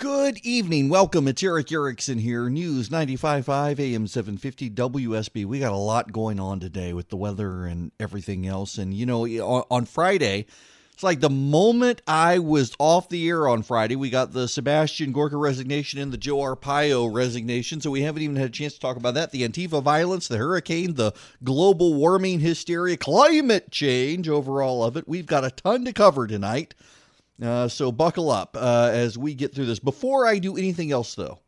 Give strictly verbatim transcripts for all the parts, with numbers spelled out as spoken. Good evening. Welcome. It's Erick Erickson here. News ninety-five point five A M seven fifty W S B. We got a lot going on today with the weather and everything else. And, you know, on Friday, it's like the moment I was off the air on Friday, we got the Sebastian Gorka resignation and the Joe Arpaio resignation. So we haven't even had a chance to talk about that. The Antifa violence, the hurricane, the global warming hysteria, climate change, overall of it. We've got a ton to cover tonight. Uh, so buckle up uh, as we get through this. Before I do anything else, though,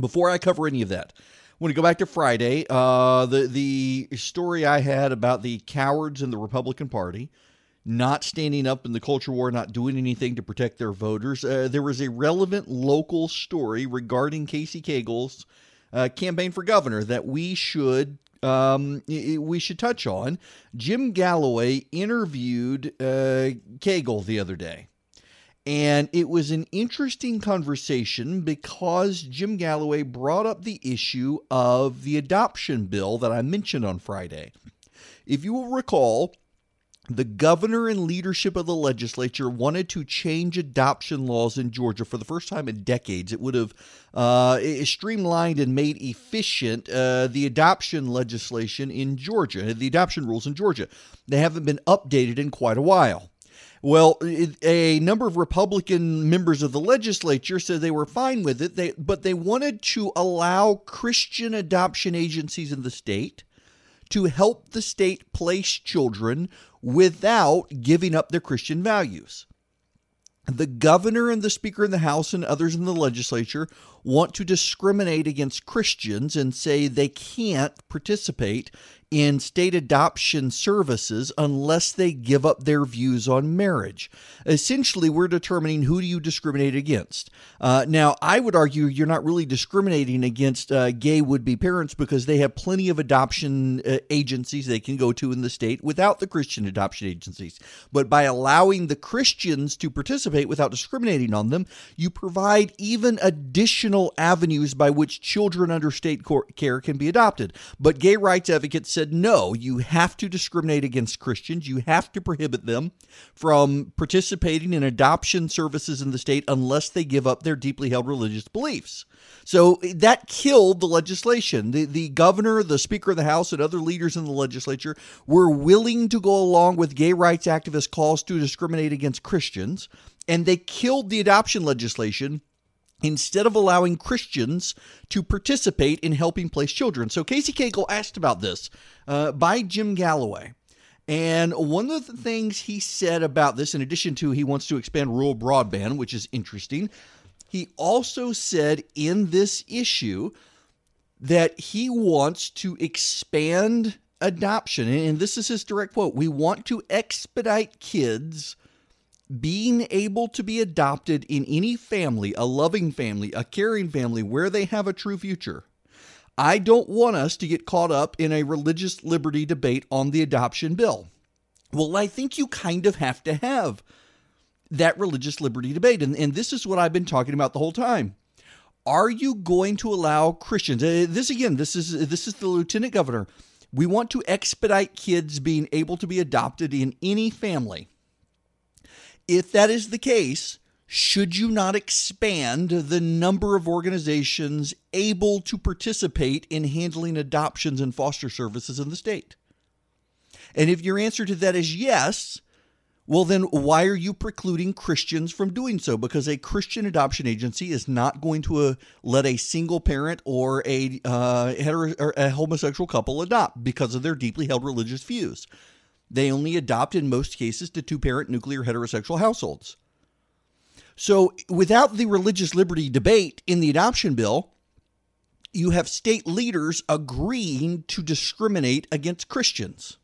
before I cover any of that, I want to go back to Friday. Uh, the the story I had about the cowards in the Republican Party not standing up in the culture war, not doing anything to protect their voters. Uh, there was a relevant local story regarding Casey Cagle's uh, campaign for governor that we should Um, we should touch on. Jim Galloway interviewed uh, Cagle the other day, and it was an interesting conversation because Jim Galloway brought up the issue of the adoption bill that I mentioned on Friday. If you will recall, the governor and leadership of the legislature wanted to change adoption laws in Georgia for the first time in decades. It would have uh, streamlined and made efficient uh, the adoption legislation in Georgia, the adoption rules in Georgia. They haven't been updated in quite a while. Well, a number of Republican members of the legislature said they were fine with it, they, but they wanted to allow Christian adoption agencies in the state to help the state place children without giving up their Christian values. The governor and the speaker in the House and others in the legislature want to discriminate against Christians and say they can't participate in state adoption services unless they give up their views on marriage. Essentially, we're determining who do you discriminate against. Uh, now, I would argue you're not really discriminating against uh, gay would-be parents because they have plenty of adoption uh, agencies they can go to in the state without the Christian adoption agencies. But by allowing the Christians to participate without discriminating on them, you provide even additional avenues by which children under state care can be adopted. But gay rights advocates said, no, you have to discriminate against Christians. You have to prohibit them from participating in adoption services in the state unless they give up their deeply held religious beliefs. So that killed the legislation. The, the governor, the speaker of the House, and other leaders in the legislature were willing to go along with gay rights activists' calls to discriminate against Christians, and they killed the adoption legislation instead of allowing Christians to participate in helping place children. So Casey Cagle asked about this uh, by Jim Galloway. And one of the things he said about this, in addition to he wants to expand rural broadband, which is interesting, he also said in this issue that he wants to expand adoption. And this is his direct quote. We want to expedite kids being able to be adopted in any family, a loving family, a caring family, where they have a true future. I don't want us to get caught up in a religious liberty debate on the adoption bill. Well, I think you kind of have to have that religious liberty debate. And, and this is what I've been talking about the whole time. Are you going to allow Christians? Uh, this again, this is this is the lieutenant governor. We want to expedite kids being able to be adopted in any family. If that is the case, should you not expand the number of organizations able to participate in handling adoptions and foster services in the state? And if your answer to that is yes, well, then why are you precluding Christians from doing so? Because a Christian adoption agency is not going to uh, let a single parent or a, uh, hetero- or a homosexual couple adopt because of their deeply held religious views. They only adopt, in most cases, to two-parent nuclear heterosexual households. So without the religious liberty debate in the adoption bill, you have state leaders agreeing to discriminate against Christians.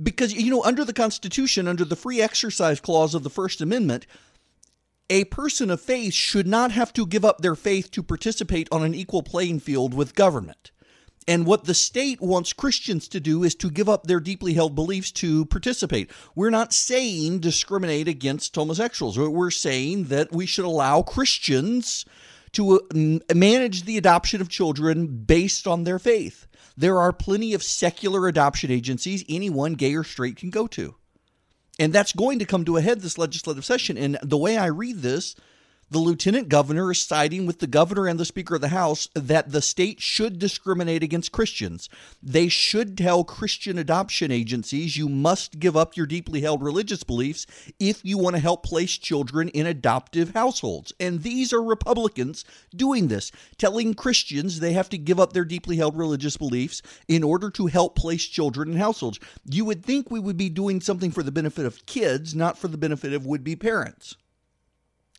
Because, you know, under the Constitution, under the Free Exercise Clause of the First Amendment, a person of faith should not have to give up their faith to participate on an equal playing field with government. And what the state wants Christians to do is to give up their deeply held beliefs to participate. We're not saying discriminate against homosexuals. We're saying that we should allow Christians to manage the adoption of children based on their faith. There are plenty of secular adoption agencies anyone gay or straight can go to. And that's going to come to a head this legislative session. And the way I read this, The lieutenant governor is siding with the governor and the Speaker of the House that the state should discriminate against Christians. They should tell Christian adoption agencies, you must give up your deeply held religious beliefs if you want to help place children in adoptive households. And these are Republicans doing this, telling Christians they have to give up their deeply held religious beliefs in order to help place children in households. You would think we would be doing something for the benefit of kids, not for the benefit of would-be parents.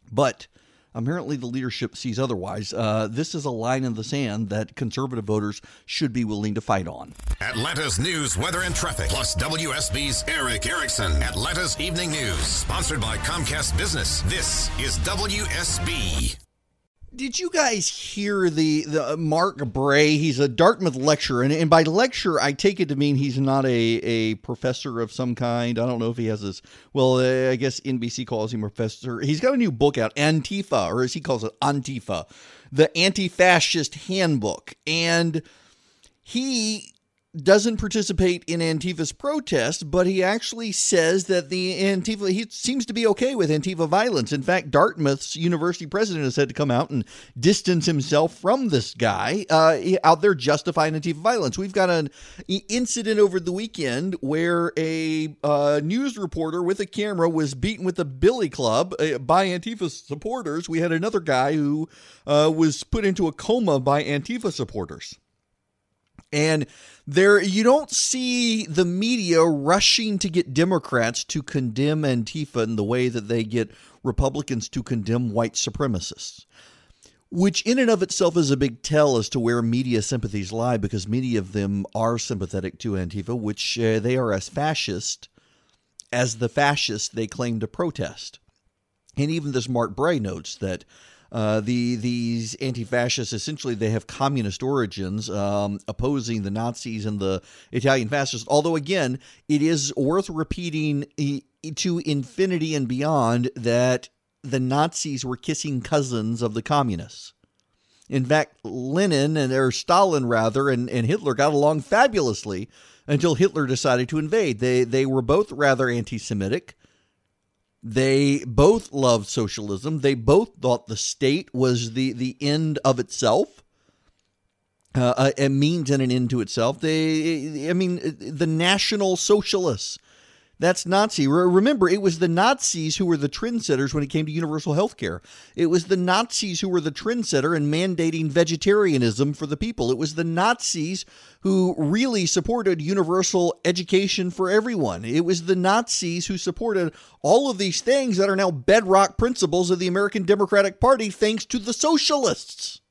But apparently the leadership sees otherwise. Uh, this is a line in the sand that conservative voters should be willing to fight on. Atlanta's news, weather, and traffic, plus W S B's Erick Erickson. Atlanta's Evening News, sponsored by Comcast Business. This is W S B. Did you guys hear the, the Mark Bray? He's a Dartmouth lecturer, and, and by lecture, I take it to mean he's not a, a professor of some kind. I don't know if he has this. Well, I guess N B C calls him a professor. He's got a new book out, Antifa, or as he calls it, Antifa, the Anti-Fascist Handbook. And he doesn't participate in Antifa's protest, but he actually says that the Antifa, he seems to be okay with Antifa violence. In fact, Dartmouth's university president has had to come out and distance himself from this guy uh, out there justifying Antifa violence. We've got an incident over the weekend where a uh, news reporter with a camera was beaten with a billy club by Antifa supporters. We had another guy who uh, was put into a coma by Antifa supporters. And there, you don't see the media rushing to get Democrats to condemn Antifa in the way that they get Republicans to condemn white supremacists, which in and of itself is a big tell as to where media sympathies lie, because many of them are sympathetic to Antifa, which uh, they are as fascist as the fascists they claim to protest. And even this Mark Bray notes that Uh, the these anti-fascists, essentially, they have communist origins, um, opposing the Nazis and the Italian fascists. Although, again, it is worth repeating to infinity and beyond that the Nazis were kissing cousins of the communists. In fact, Lenin and or Stalin, rather, and, and Hitler got along fabulously until Hitler decided to invade. They they were both rather anti-Semitic. They both loved socialism. They both thought the state was the, the end of itself, uh, a, a means and an end to itself. They, I mean, the National Socialists, that's Nazi. Remember, it was the Nazis who were the trendsetters when it came to universal health care. It was the Nazis who were the trendsetter in mandating vegetarianism for the people. It was the Nazis who really supported universal education for everyone. It was the Nazis who supported all of these things that are now bedrock principles of the American Democratic Party, thanks to the socialists.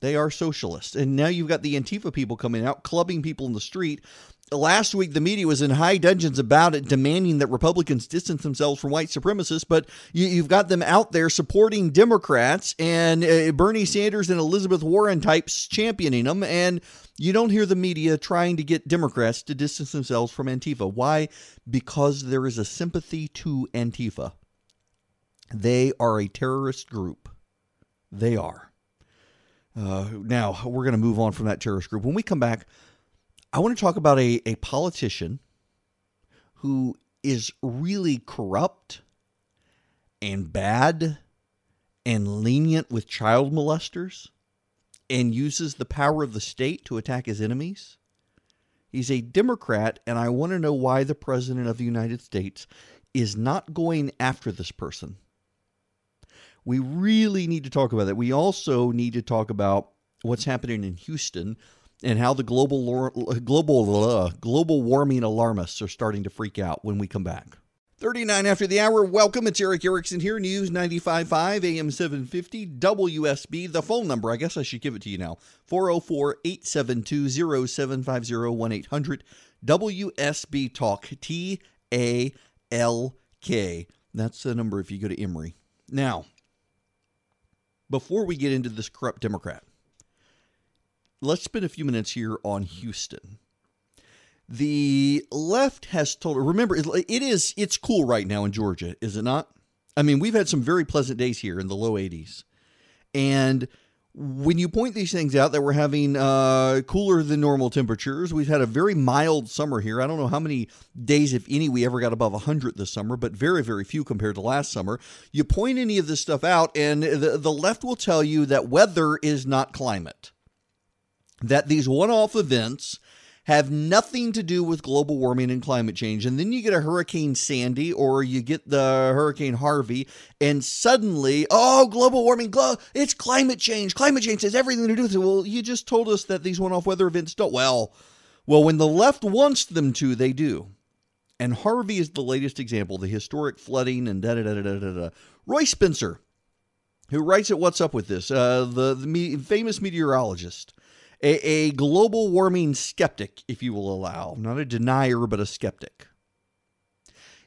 They are socialists. And now you've got the Antifa people coming out, clubbing people in the street. Last week, the media was in high dungeons about it, demanding that Republicans distance themselves from white supremacists. But you, you've got them out there supporting Democrats and uh, Bernie Sanders and Elizabeth Warren types championing them. And you don't hear the media trying to get Democrats to distance themselves from Antifa. Why? Because there is a sympathy to Antifa. They are a terrorist group. They are. Uh, now, we're going to move on from that terrorist group. When we come back, I want to talk about a, a politician who is really corrupt and bad and lenient with child molesters and uses the power of the state to attack his enemies. He's a Democrat, and I want to know why the President of the United States is not going after this person. We really need to talk about that. We also need to talk about what's happening in Houston and how the global global uh, global warming alarmists are starting to freak out when we come back. thirty-nine after the hour. Welcome. It's Erick Erickson here. News ninety-five point five A M seven fifty W S B. The phone number, I guess I should give it to you now. four oh four, eight seven two, oh seven five oh, one eight hundred W S B Talk. T A L K. That's the number if you go to Emory. Now, before we get into this corrupt Democrat, let's spend a few minutes here on Houston. The left has told, remember, it is, it's cool right now in Georgia, is it not? I mean, we've had some very pleasant days here in the low eighties. And when you point these things out, that we're having uh, cooler than normal temperatures, we've had a very mild summer here. I don't know how many days, if any, we ever got above one hundred this summer, but very, very few compared to last summer. You point any of this stuff out, and the, the left will tell you that weather is not climate, that these one-off events have nothing to do with global warming and climate change. And then you get a Hurricane Sandy or you get the Hurricane Harvey, and suddenly, oh, global warming, glo- it's climate change. Climate change has everything to do with it. Well, you just told us that these one-off weather events don't. Well, well, when the left wants them to, they do. And Harvey is the latest example, the historic flooding and da-da-da-da-da-da. Roy Spencer, who writes at What's Up With This, uh, the, the me- famous meteorologist, A, a global warming skeptic, if you will allow. Not a denier, but a skeptic.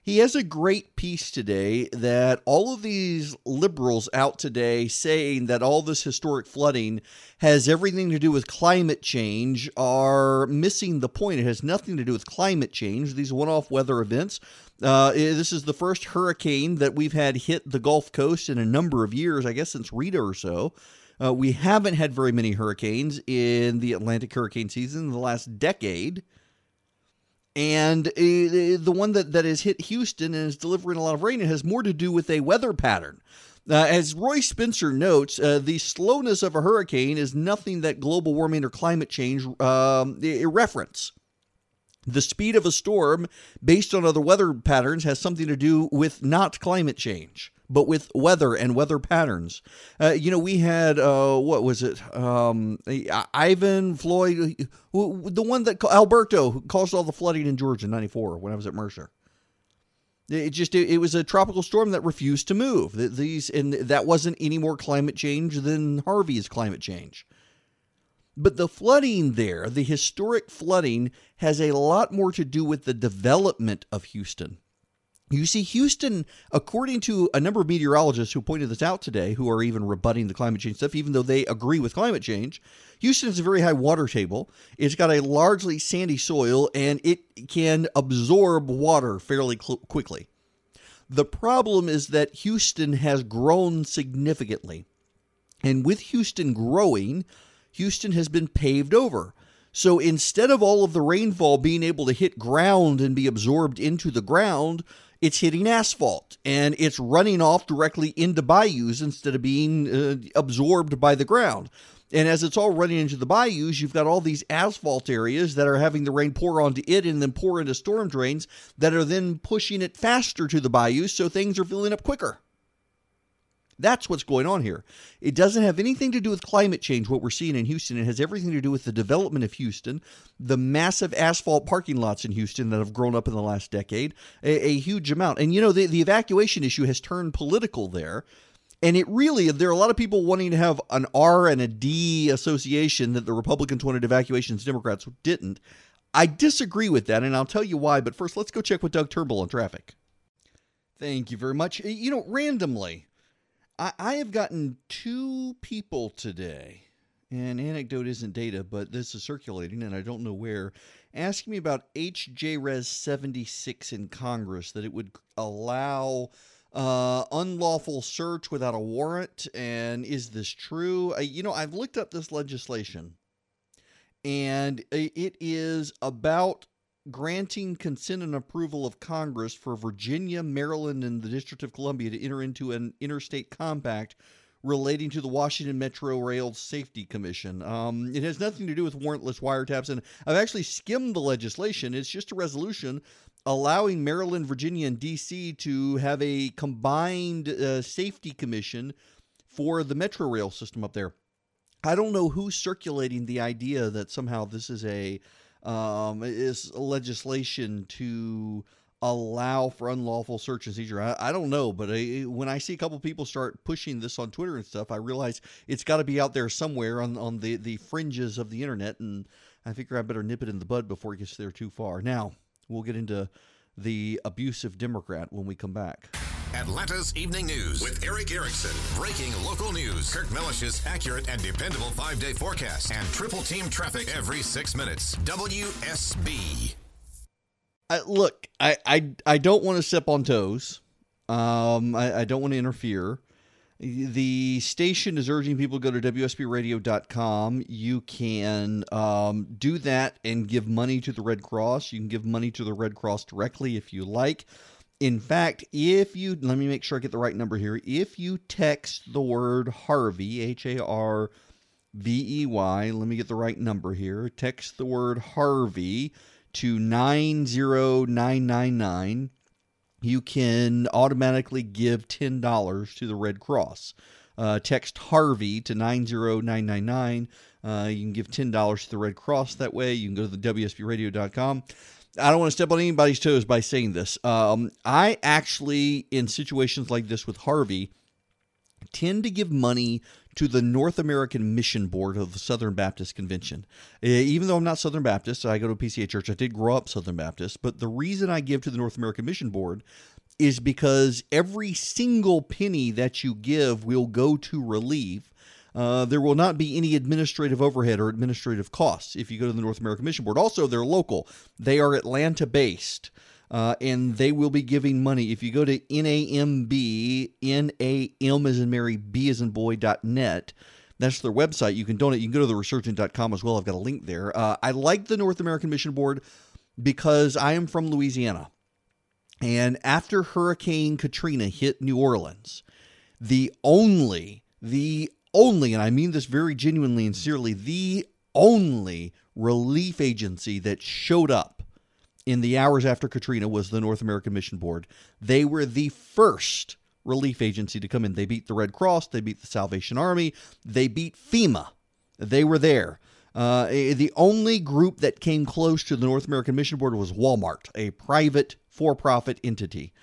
He has a great piece today that all of these liberals out today saying that all this historic flooding has everything to do with climate change are missing the point. It has nothing to do with climate change. These one-off weather events. Uh, this is the first hurricane that we've had hit the Gulf Coast in a number of years, I guess since Rita or so. Uh, we haven't had very many hurricanes in the Atlantic hurricane season in the last decade. And uh, the one that, that has hit Houston and is delivering a lot of rain, it has more to do with a weather pattern. Uh, as Roy Spencer notes, uh, the slowness of a hurricane is nothing that global warming or climate change um, reference. The speed of a storm based on other weather patterns has something to do with not climate change, but with weather and weather patterns. Uh, you know, we had, uh, what was it? Um, Ivan, Floyd, the one that Alberto who caused all the flooding in Georgia in ninety-four when I was at Mercer. It just, it was a tropical storm that refused to move. These, and that wasn't any more climate change than Harvey's climate change. But the flooding there, the historic flooding, has a lot more to do with the development of Houston. You see, Houston, according to a number of meteorologists who pointed this out today, who are even rebutting the climate change stuff, even though they agree with climate change, Houston has a very high water table. It's got a largely sandy soil, and it can absorb water fairly cl- quickly. The problem is that Houston has grown significantly. And with Houston growing, Houston has been paved over. So instead of all of the rainfall being able to hit ground and be absorbed into the ground, it's hitting asphalt, and it's running off directly into bayous instead of being uh, absorbed by the ground. And as it's all running into the bayous, you've got all these asphalt areas that are having the rain pour onto it and then pour into storm drains that are then pushing it faster to the bayous, so things are filling up quicker. That's what's going on here. It doesn't have anything to do with climate change, what we're seeing in Houston. It has everything to do with the development of Houston, the massive asphalt parking lots in Houston that have grown up in the last decade, a, a huge amount. And, you know, the, the evacuation issue has turned political there. And it really, there are a lot of people wanting to have an R and a D association that the Republicans wanted evacuations, Democrats didn't. I disagree with that, and I'll tell you why. But first, let's go check with Doug Turnbull on traffic. Thank you very much. You know, randomly, I have gotten two people today, and anecdote isn't data, but this is circulating, and I don't know where, asking me about H J Res seventy-six in Congress, that it would allow uh, unlawful search without a warrant, and is this true? I, you know, I've looked up this legislation, and it is about granting consent and approval of Congress for Virginia, Maryland, and the District of Columbia to enter into an interstate compact relating to the Washington Metro Rail Safety Commission. Um, it has nothing to do with warrantless wiretaps, and I've actually skimmed the legislation. It's just a resolution allowing Maryland, Virginia, and D C to have a combined uh, safety commission for the Metro Rail system up there. I don't know who's circulating the idea that somehow this is a Um, is legislation to allow for unlawful search and seizure. I, I don't know, but I, when I see a couple people start pushing this on Twitter and stuff, I realize it's got to be out there somewhere on, on the, the fringes of the internet, and I figure I better nip it in the bud before it gets there too far. Now, we'll get into the abusive Democrat when we come back. Atlanta's Evening News with Erick Erickson. Breaking local news, Kirk Mellish's accurate and dependable five-day forecast, and triple team traffic every six minutes. W S B. I, look, I, I, I don't want to step on toes. Um, I, I don't want to interfere. The station is urging people to go to W S B radio dot com. You can um, do that and give money to the Red Cross. You can give money to the Red Cross directly if you like. In fact, if you, let me make sure I get the right number here. If you text the word Harvey, H A R V E Y, let me get the right number here. Text the word Harvey to nine zero nine nine nine. You can automatically give ten dollars to the Red Cross. Uh, text Harvey to nine zero nine nine nine. Uh, you can give ten dollars to the Red Cross that way. You can go to the W S B radio dot com. I don't want to step on anybody's toes by saying this. Um, I actually, in situations like this with Harvey, tend to give money to the North American Mission Board of the Southern Baptist Convention. Even though I'm not Southern Baptist, I go to a P C A church. I did grow up Southern Baptist, but the reason I give to the North American Mission Board is because every single penny that you give will go to relief. Uh, there will not be any administrative overhead or administrative costs if you go to the North American Mission Board. Also, they're local. They are Atlanta-based. Uh, and they will be giving money. If you go to N A M B, N A M as in Mary, B as in boy, dot net, that's their website. You can donate. You can go to the resurgent dot com as well. I've got a link there. Uh, I like the North American Mission Board because I am from Louisiana. And after Hurricane Katrina hit New Orleans, the only, the only, and I mean this very genuinely and sincerely, the only relief agency that showed up in the hours after Katrina was the North American Mission Board. They were the first relief agency to come in. They beat the Red Cross. They beat the Salvation Army. They beat FEMA. They were there. Uh, the only group that came close to the North American Mission Board was Walmart, a private for-profit entity.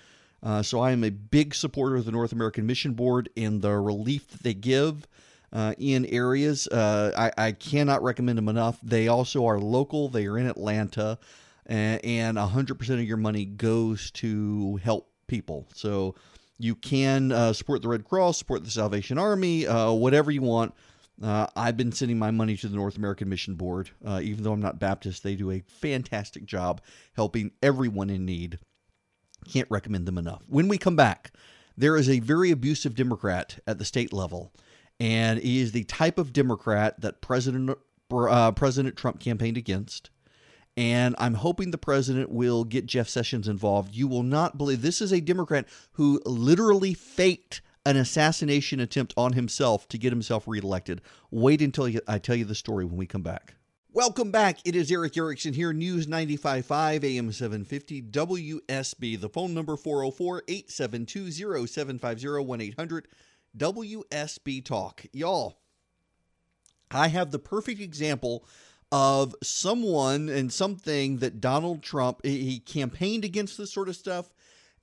Uh, so I am a big supporter of the North American Mission Board and the relief that they give uh, in areas. Uh, I, I cannot recommend them enough. They also are local. They are in Atlanta. And one hundred percent of your money goes to help people. So you can uh, support the Red Cross, support the Salvation Army, uh, whatever you want. Uh, I've been sending my money to the North American Mission Board. Uh, even though I'm not Baptist, they do a fantastic job helping everyone in need. Can't recommend them enough. When we come back, there is a very abusive Democrat at the state level. And he is the type of Democrat that President, uh, President Trump campaigned against. And I'm hoping the president will get Jeff Sessions involved. You will not believe this is a Democrat who literally faked an assassination attempt on himself to get himself reelected. Wait until I tell you the story when we come back. Welcome back. It is Erick Erickson here, News ninety-five point five, A M seven fifty, W S B. The phone number four oh four, eight seven two, oh seven five oh, one eight hundred W S B Talk. Y'all, I have the perfect example of someone and something that Donald Trump, he campaigned against this sort of stuff,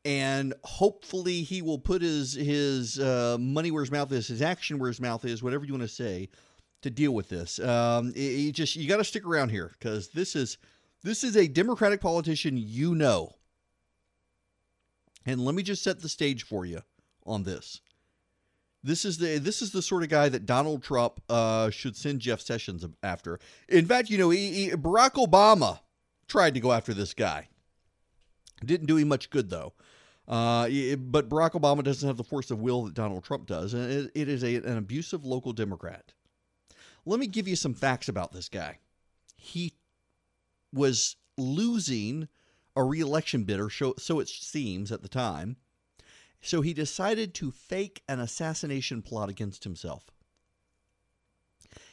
and hopefully he will put his his uh, money where his mouth is, his action where his mouth is, whatever you want to say, to deal with this. Um, it, it just you got to stick around here because this is this is a Democratic politician you know. And let me just set the stage for you on this. This is the this is the sort of guy that Donald Trump uh, should send Jeff Sessions after. In fact, you know, he, he, Barack Obama tried to go after this guy. Didn't do him much good, though. Uh, it, but Barack Obama doesn't have the force of will that Donald Trump does. And it, it is a, an abusive local Democrat. Let me give you some facts about this guy. He was losing a re-election bid, or so, so it seems at the time. So he decided to fake an assassination plot against himself.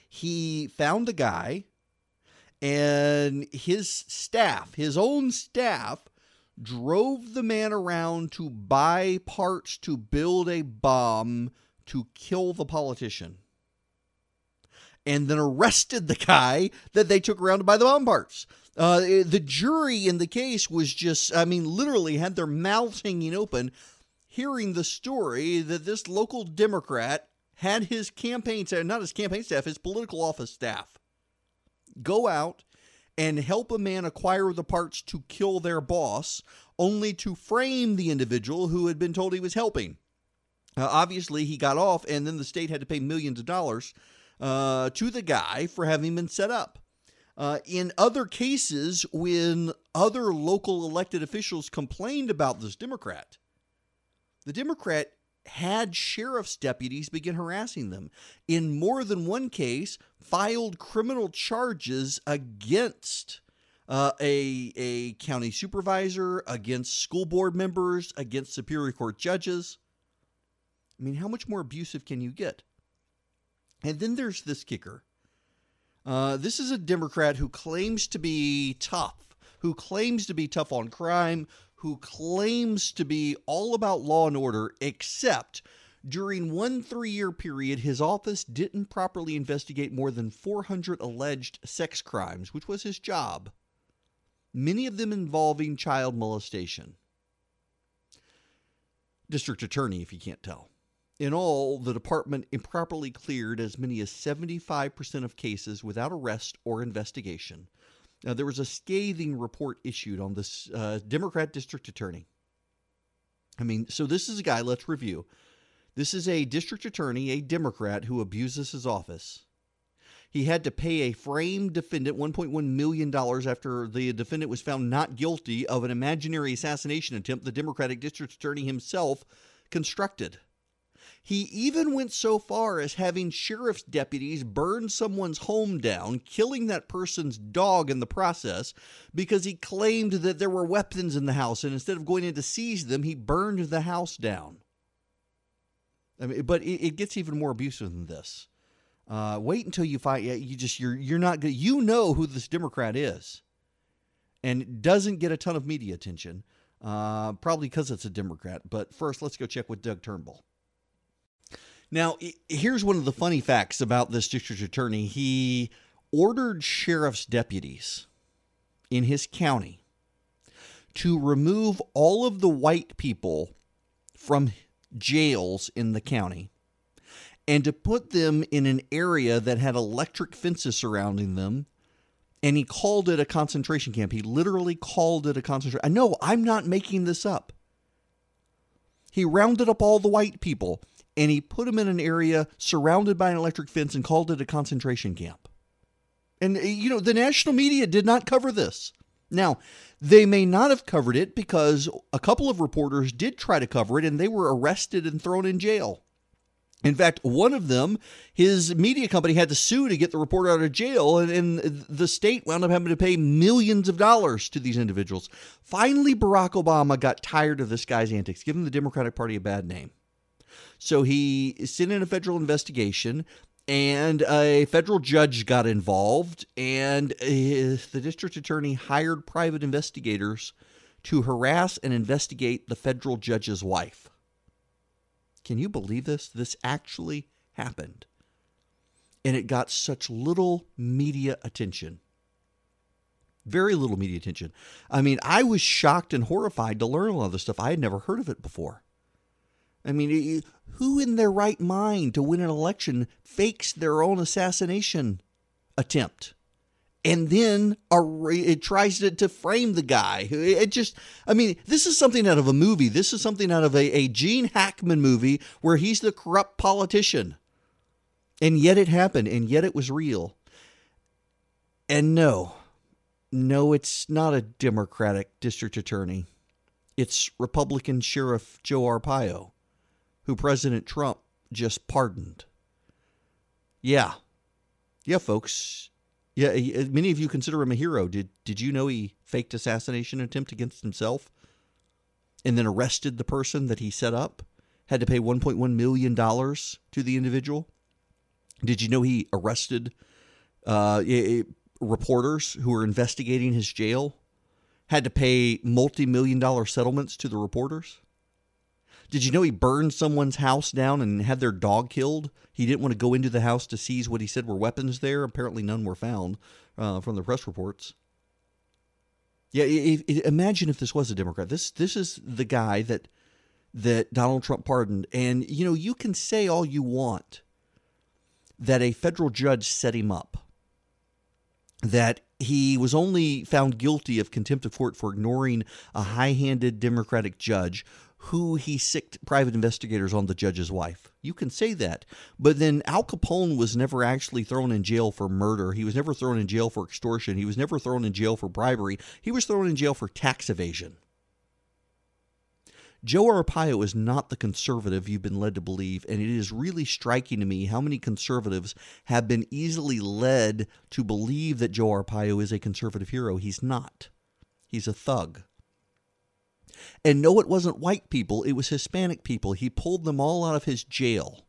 He found a guy, and his staff, his own staff, drove the man around to buy parts to build a bomb to kill the politician, and then arrested the guy that they took around to buy the bomb parts. Uh, the jury in the case was just, I mean, literally had their mouths hanging open, hearing the story that this local Democrat had his campaign staff, not his campaign staff, his political office staff, go out and help a man acquire the parts to kill their boss, only to frame the individual who had been told he was helping. Uh, obviously, he got off, and then the state had to pay millions of dollars uh, to the guy for having been set up. Uh, in other cases, when other local elected officials complained about this Democrat, the Democrat had sheriff's deputies begin harassing them. In more than one case, filed criminal charges against uh, a, a county supervisor, against school board members, against Superior Court judges. I mean, how much more abusive can you get? And then there's this kicker. Uh, this is a Democrat who claims to be tough, who claims to be tough on crime, who claims to be all about law and order, except during one three-year period, his office didn't properly investigate more than four hundred alleged sex crimes, which was his job, many of them involving child molestation. District attorney, if you can't tell. In all, the department improperly cleared as many as seventy-five percent of cases without arrest or investigation. Now, there was a scathing report issued on this uh, Democrat district attorney. I mean, so this is a guy, let's review. This is a district attorney, a Democrat, who abuses his office. He had to pay a framed defendant one point one million dollars after the defendant was found not guilty of an imaginary assassination attempt the Democratic district attorney himself constructed. He even went so far as having sheriff's deputies burn someone's home down, killing that person's dog in the process, because he claimed that there were weapons in the house, and instead of going in to seize them, he burned the house down. I mean, but it, it gets even more abusive than this. Uh, wait until you find you just you're you're not good. You know who this Democrat is, and doesn't get a ton of media attention, uh, probably because it's a Democrat. But first, let's go check with Doug Turnbull. Now, here's one of the funny facts about this district attorney. He ordered sheriff's deputies in his county to remove all of the white people from jails in the county and to put them in an area that had electric fences surrounding them. And he called it a concentration camp. He literally called it a concentration camp. No, I'm not making this up. He rounded up all the white people, and he put them in an area surrounded by an electric fence and called it a concentration camp. And, you know, the national media did not cover this. Now, they may not have covered it because a couple of reporters did try to cover it, and they were arrested and thrown in jail. In fact, one of them, his media company had to sue to get the reporter out of jail, and, and the state wound up having to pay millions of dollars to these individuals. Finally, Barack Obama got tired of this guy's antics, giving the Democratic Party a bad name. So he sent in a federal investigation, and a federal judge got involved, and his, the district attorney hired private investigators to harass and investigate the federal judge's wife. Can you believe this? This actually happened, and it got such little media attention. Very little media attention. I mean, I was shocked and horrified to learn all of this stuff. I had never heard of it before. I mean, who in their right mind to win an election fakes their own assassination attempt and then it tries to, to frame the guy? It just, I mean, this is something out of a movie. This is something out of a, a Gene Hackman movie where he's the corrupt politician. And yet it happened, and yet it was real. And no, no, it's not a Democratic district attorney. It's Republican Sheriff Joe Arpaio, who President Trump just pardoned. Yeah. Yeah, folks. Yeah, many of you consider him a hero. Did did you know he faked assassination attempt against himself and then arrested the person that he set up? Had to pay one point one million dollars to the individual? Did you know he arrested uh, reporters who were investigating his jail? Had to pay multi-million dollar settlements to the reporters? Did you know he burned someone's house down and had their dog killed? He didn't want to go into the house to seize what he said were weapons there. Apparently none were found uh, from the press reports. Yeah, it, it, imagine if this was a Democrat. This this is the guy that that Donald Trump pardoned. And, you know, you can say all you want that a federal judge set him up, that he was only found guilty of contempt of court for ignoring a high-handed Democratic judge who he sicked private investigators on the judge's wife. You can say that, but then Al Capone was never actually thrown in jail for murder. He was never thrown in jail for extortion. He was never thrown in jail for bribery. He was thrown in jail for tax evasion. Joe Arpaio is not the conservative you've been led to believe, and it is really striking to me how many conservatives have been easily led to believe that Joe Arpaio is a conservative hero. He's not. He's a thug. And no, it wasn't white people. It was Hispanic people. He pulled them all out of his jail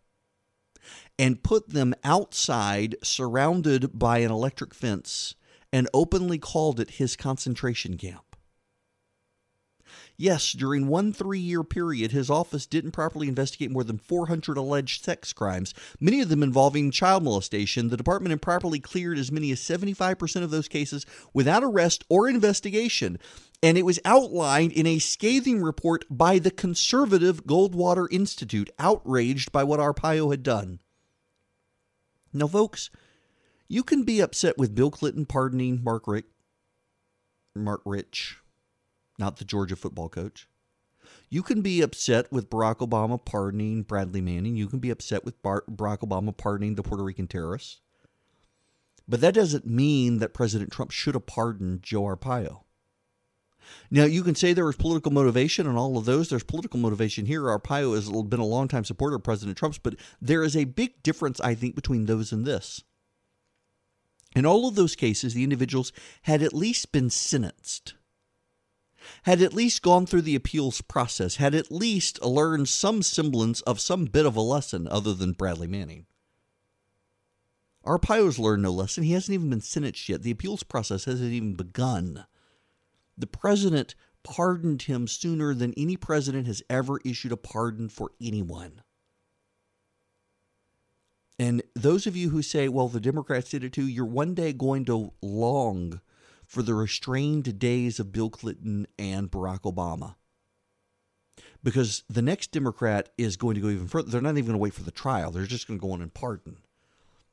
and put them outside, surrounded by an electric fence, and openly called it his concentration camp. Yes, during one three-year period, his office didn't properly investigate more than four hundred alleged sex crimes, many of them involving child molestation. The department improperly cleared as many as seventy-five percent of those cases without arrest or investigation, and it was outlined in a scathing report by the conservative Goldwater Institute, outraged by what Arpaio had done. Now, folks, you can be upset with Bill Clinton pardoning Mark Rick, Mark Rich. Not the Georgia football coach. You can be upset with Barack Obama pardoning Bradley Manning. You can be upset with Bar- Barack Obama pardoning the Puerto Rican terrorists. But that doesn't mean that President Trump should have pardoned Joe Arpaio. Now, you can say there was political motivation on all of those. There's political motivation here. Arpaio has been a longtime supporter of President Trump's, but there is a big difference, I think, between those and this. In all of those cases, the individuals had at least been sentenced, had at least gone through the appeals process, had at least learned some semblance of some bit of a lesson other than Bradley Manning. Arpaio's learned no lesson. He hasn't even been sentenced yet. The appeals process hasn't even begun. The president pardoned him sooner than any president has ever issued a pardon for anyone. And those of you who say, well, the Democrats did it too, you're one day going to long for the restrained days of Bill Clinton and Barack Obama. Because the next Democrat is going to go even further. They're not even going to wait for the trial. They're just going to go on and pardon.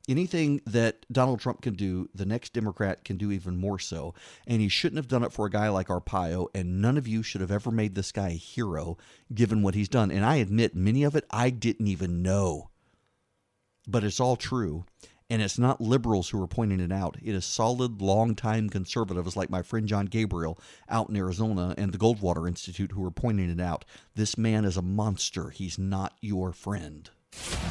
Anything that Donald Trump can do, the next Democrat can do even more so. And he shouldn't have done it for a guy like Arpaio, and none of you should have ever made this guy a hero given what he's done. And I admit, many of it I didn't even know. But it's all true. And it's not liberals who are pointing it out. It is solid, long-time conservatives like my friend John Gabriel out in Arizona and the Goldwater Institute who are pointing it out. This man is a monster. He's not your friend.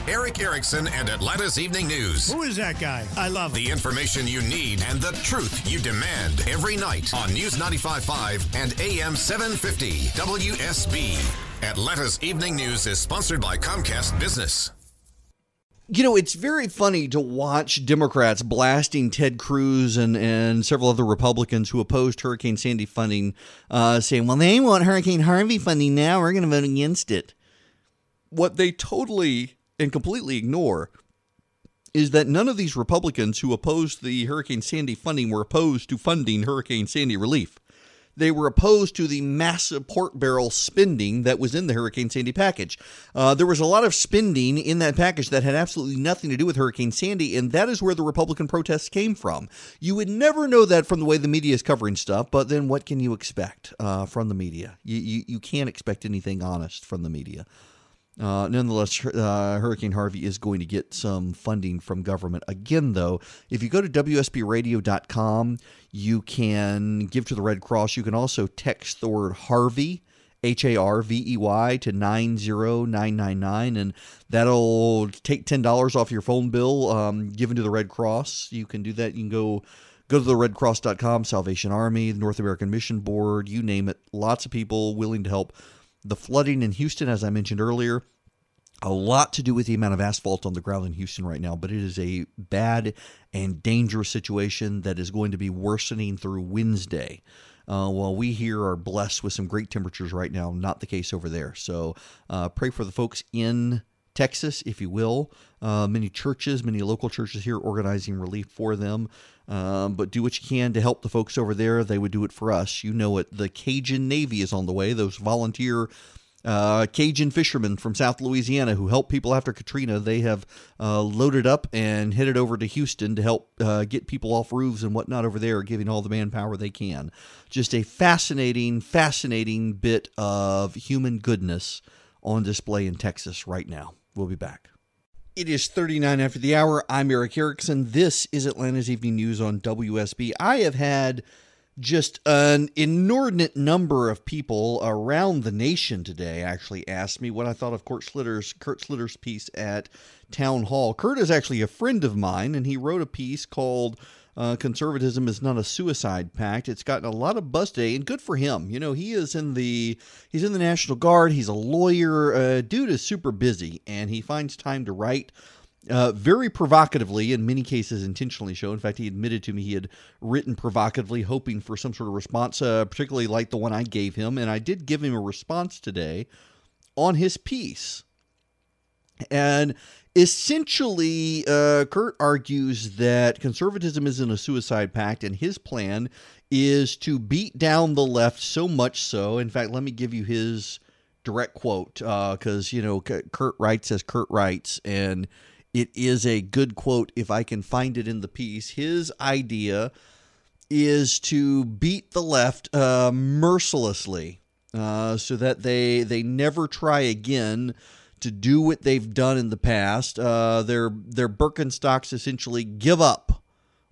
Erick Erickson and Atlanta's Evening News. Who is that guy? I love him. The information you need and the truth you demand every night on News ninety-five point five and A M seven fifty W S B. Atlanta's Evening News is sponsored by Comcast Business. You know, it's very funny to watch Democrats blasting Ted Cruz and, and several other Republicans who opposed Hurricane Sandy funding, uh, saying, well, they want Hurricane Harvey funding now. We're going to vote against it. What they totally and completely ignore is that none of these Republicans who opposed the Hurricane Sandy funding were opposed to funding Hurricane Sandy relief. They were opposed to the massive pork barrel spending that was in the Hurricane Sandy package. Uh, there was a lot of spending in that package that had absolutely nothing to do with Hurricane Sandy, and that is where the Republican protests came from. You would never know that from the way the media is covering stuff, but then what can you expect uh, from the media? You, you, you can't expect anything honest from the media. Uh, nonetheless, uh, Hurricane Harvey is going to get some funding from government. Again, though, if you go to W S B radio dot com, you can give to the Red Cross. You can also text the word Harvey, H A R V E Y, to nine zero nine nine nine, and that'll take ten dollars off your phone bill um, given to the Red Cross. You can do that. You can go... Go to the red cross dot com, Salvation Army, the North American Mission Board, you name it. Lots of people willing to help. The flooding in Houston, as I mentioned earlier, a lot to do with the amount of asphalt on the ground in Houston right now, but it is a bad and dangerous situation that is going to be worsening through Wednesday. Uh, while we here are blessed with some great temperatures right now, not the case over there. So uh, pray for the folks in Texas, if you will. Uh, many churches, many local churches here organizing relief for them. Um, but do what you can to help the folks over there. They would do it for us. You know it. The Cajun Navy is on the way. Those volunteer uh, Cajun fishermen from South Louisiana who helped people after Katrina, they have uh, loaded up and headed over to Houston to help uh, get people off roofs and whatnot over there, giving all the manpower they can. Just a fascinating, fascinating bit of human goodness on display in Texas right now. We'll be back. It is thirty-nine after the hour. I'm Erick Erickson. This is Atlanta's Evening News on W S B. I have had just an inordinate number of people around the nation today actually asked me what I thought of Kurt Slitter's, Kurt Slitter's piece at Town Hall. Kurt is actually a friend of mine, and he wrote a piece called uh, Conservatism is Not a Suicide Pact. It's gotten a lot of buzz today, and good for him. You know, he is in the, he's in the National Guard. He's a lawyer. Uh, dude is super busy, and he finds time to write Uh, very provocatively, in many cases intentionally so. In fact, he admitted to me he had written provocatively, hoping for some sort of response, uh, particularly like the one I gave him. And I did give him a response today on his piece. And essentially, uh, Kurt argues that conservatism isn't a suicide pact, and his plan is to beat down the left so much so. In fact, let me give you his direct quote, because, uh, you know, Kurt writes as Kurt writes, and it is a good quote if I can find it in the piece. His idea is to beat the left uh, mercilessly uh, so that they they never try again to do what they've done in the past. Uh, their their Birkenstocks essentially give up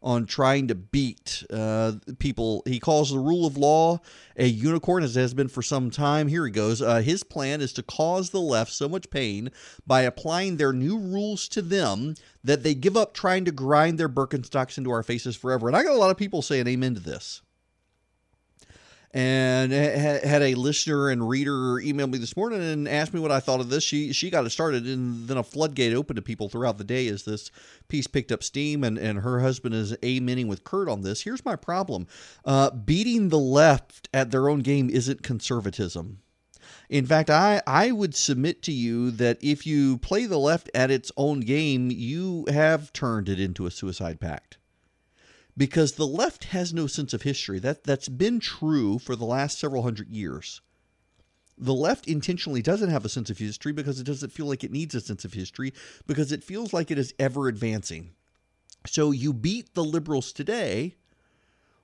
on trying to beat uh, people. He calls the rule of law a unicorn, as it has been for some time. Here he goes. Uh, his plan is to cause the left so much pain by applying their new rules to them that they give up trying to grind their Birkenstocks into our faces forever. And I got a lot of people saying amen to this. And had a listener and reader email me this morning and asked me what I thought of this. She she got it started, and then a floodgate opened to people throughout the day as this piece picked up steam, and, and her husband is amening with Kurt on this. Here's my problem. Uh, beating the left at their own game isn't conservatism. In fact, I, I would submit to you that if you play the left at its own game, you have turned it into a suicide pact. Because the left has no sense of history. That, that's been true for the last several hundred years. The left intentionally doesn't have a sense of history because it doesn't feel like it needs a sense of history, because it feels like it is ever advancing. So you beat the liberals today.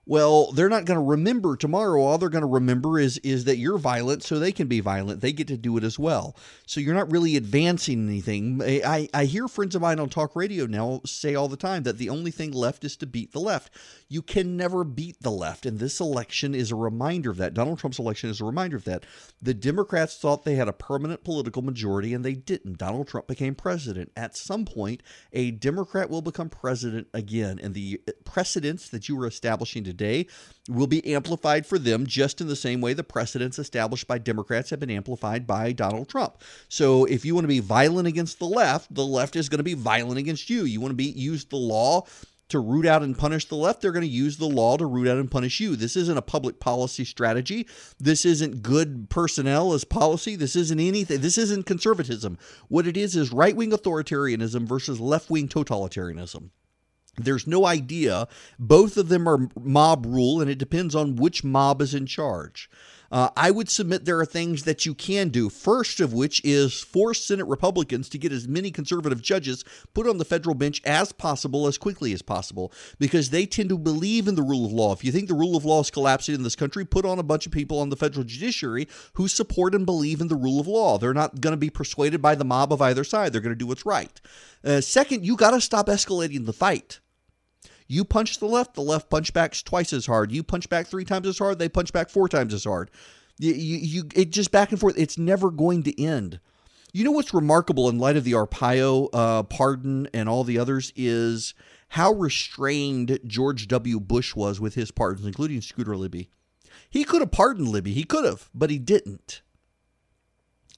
Well, they're not going to remember tomorrow. All they're going to remember is, is that you're violent, so they can be violent. They get to do it as well. So you're not really advancing anything. I, I hear friends of mine on talk radio now say all the time that the only thing left is to beat the left. You can never beat the left, and this election is a reminder of that. Donald Trump's election is a reminder of that. The Democrats thought they had a permanent political majority, and they didn't. Donald Trump became president. At some point, a Democrat will become president again, and the precedents that you were establishing today Today will be amplified for them, just in the same way the precedents established by Democrats have been amplified by Donald Trump. So if you want to be violent against the left, the left is going to be violent against you. You want to be use the law to root out and punish the left, they're going to use the law to root out and punish you. This isn't a public policy strategy. This isn't good personnel as policy. This isn't anything. This isn't conservatism. What it is is right-wing authoritarianism versus left-wing totalitarianism. There's no idea. Both of them are mob rule, and it depends on which mob is in charge. Uh, I would submit there are things that you can do, first of which is force Senate Republicans to get as many conservative judges put on the federal bench as possible, as quickly as possible, because they tend to believe in the rule of law. If you think the rule of law is collapsing in this country, put on a bunch of people on the federal judiciary who support and believe in the rule of law. They're not going to be persuaded by the mob of either side. They're going to do what's right. Uh, second, you got to stop escalating the fight. You punch the left, the left punch back twice as hard. You punch back three times as hard, they punch back four times as hard. You, you, you, it just back and forth. It's never going to end. You know what's remarkable in light of the Arpaio uh, pardon and all the others is how restrained George W. Bush was with his pardons, including Scooter Libby. He could have pardoned Libby. He could have, but he didn't.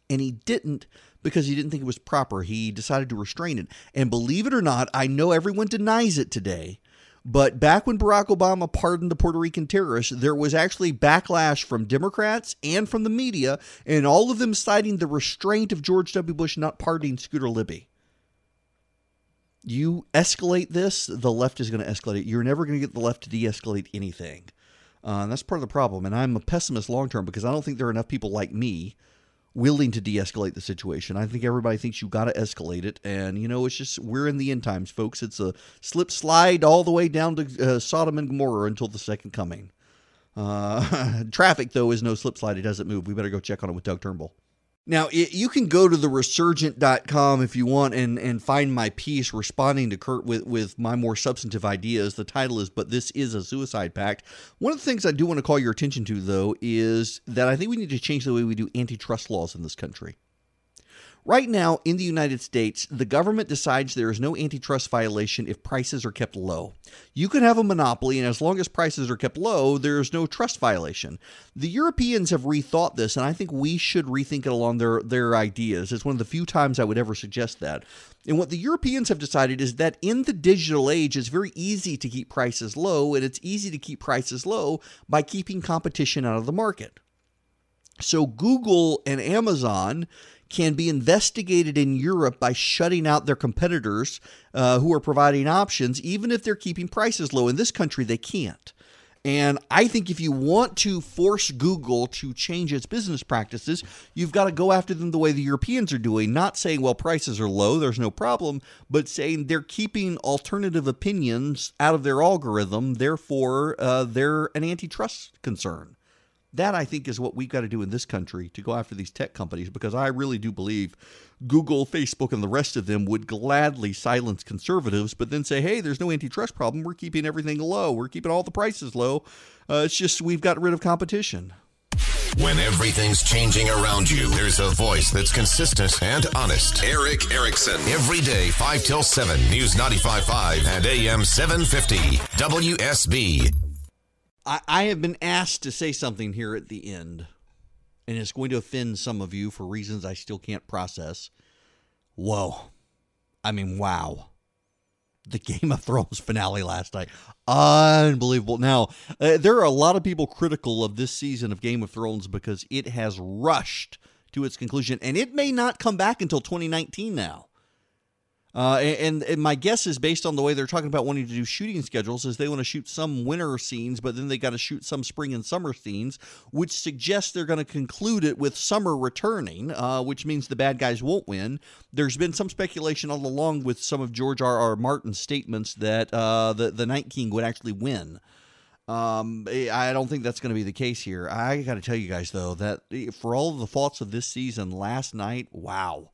And he didn't because he didn't think it was proper. He decided to restrain it. And believe it or not, I know everyone denies it today, but back when Barack Obama pardoned the Puerto Rican terrorists, there was actually backlash from Democrats and from the media, and all of them citing the restraint of George W. Bush not pardoning Scooter Libby. You escalate this, the left is going to escalate it. You're never going to get the left to de-escalate anything. Uh, and that's part of the problem. And I'm a pessimist long-term because I don't think there are enough people like me willing to de-escalate the situation. I think everybody thinks you got to escalate it. And, you know, it's just, we're in the end times, folks. It's a slip slide all the way down to uh, Sodom and Gomorrah until the second coming. Uh, traffic, though, is no slip slide. It doesn't move. We better go check on it with Doug Turnbull. Now, it, you can go to the resurgent dot com if you want and, and find my piece responding to Kurt with, with my more substantive ideas. The title is, But This Is a Suicide Pact. One of the things I do want to call your attention to, though, is that I think we need to change the way we do antitrust laws in this country. Right now, in the United States, the government decides there is no antitrust violation if prices are kept low. You can have a monopoly, and as long as prices are kept low, there is no trust violation. The Europeans have rethought this, and I think we should rethink it along their, their ideas. It's one of the few times I would ever suggest that. And what the Europeans have decided is that in the digital age, it's very easy to keep prices low, and it's easy to keep prices low by keeping competition out of the market. So Google and Amazon can be investigated in Europe by shutting out their competitors uh, who are providing options, even if they're keeping prices low. In this country, they can't. And I think if you want to force Google to change its business practices, you've got to go after them the way the Europeans are doing, not saying, well, prices are low, there's no problem, but saying they're keeping alternative opinions out of their algorithm, therefore uh, they're an antitrust concern. That, I think, is what we've got to do in this country to go after these tech companies, because I really do believe Google, Facebook, and the rest of them would gladly silence conservatives, but then say, hey, there's no antitrust problem. We're keeping everything low. We're keeping all the prices low. Uh, it's just we've got rid of competition. When everything's changing around you, there's a voice that's consistent and honest. Erick Erickson. Every day, five till seven, News ninety-five point five and A M seven fifty, W S B. I have been asked to say something here at the end, and it's going to offend some of you for reasons I still can't process. Whoa. I mean, wow. The Game of Thrones finale last night. Unbelievable. Now, uh, there are a lot of people critical of this season of Game of Thrones because it has rushed to its conclusion, and it may not come back until twenty nineteen now. Uh, and, and my guess is, based on the way they're talking about wanting to do shooting schedules, is they want to shoot some winter scenes, but then they got to shoot some spring and summer scenes, which suggests they're going to conclude it with summer returning, uh, which means the bad guys won't win. There's been some speculation all along with some of George R R. Martin's statements that uh, the, the Night King would actually win. Um, I don't think that's going to be the case here. I got to tell you guys, though, that for all of the faults of this season last night, wow.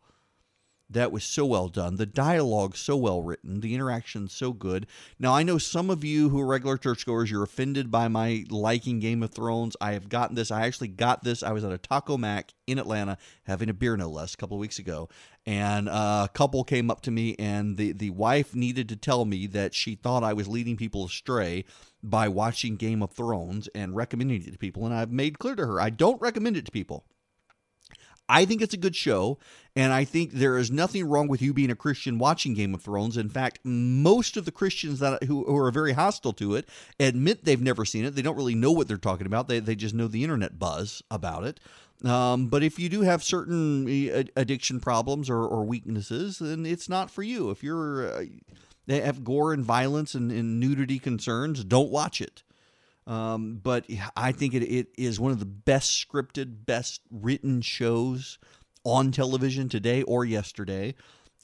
That was so well done. The dialogue so well written. The interaction so good. Now, I know some of you who are regular churchgoers, you're offended by my liking Game of Thrones. I have gotten this. I actually got this. I was at a Taco Mac in Atlanta having a beer, no less, a couple of weeks ago. And a couple came up to me, and the, the wife needed to tell me that she thought I was leading people astray by watching Game of Thrones and recommending it to people. And I've made clear to her, I don't recommend it to people. I think it's a good show, and I think there is nothing wrong with you being a Christian watching Game of Thrones. In fact, most of the Christians that who, who are very hostile to it admit they've never seen it. They don't really know what they're talking about. They they just know the internet buzz about it. Um, but if you do have certain addiction problems or, or weaknesses, then it's not for you. If you're uh, they have gore and violence and, and nudity concerns, don't watch it. Um, but I think it, it is one of the best scripted, best written shows on television today or yesterday.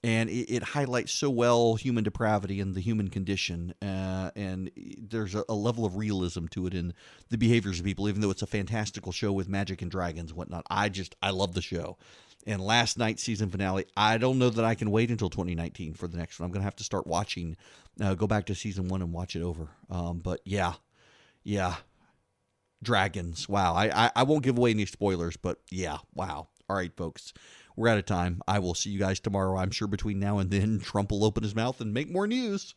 And it, it highlights so well human depravity and the human condition. Uh, and there's a, a level of realism to it in the behaviors of people, even though it's a fantastical show with magic and dragons and whatnot. I just, I love the show. And last night's season finale, I don't know that I can wait until twenty nineteen for the next one. I'm going to have to start watching, uh, go back to season one and watch it over. Um, but yeah. Yeah. Dragons. Wow. I, I, I won't give away any spoilers, but yeah. Wow. All right, folks. We're out of time. I will see you guys tomorrow. I'm sure between now and then, Trump will open his mouth and make more news.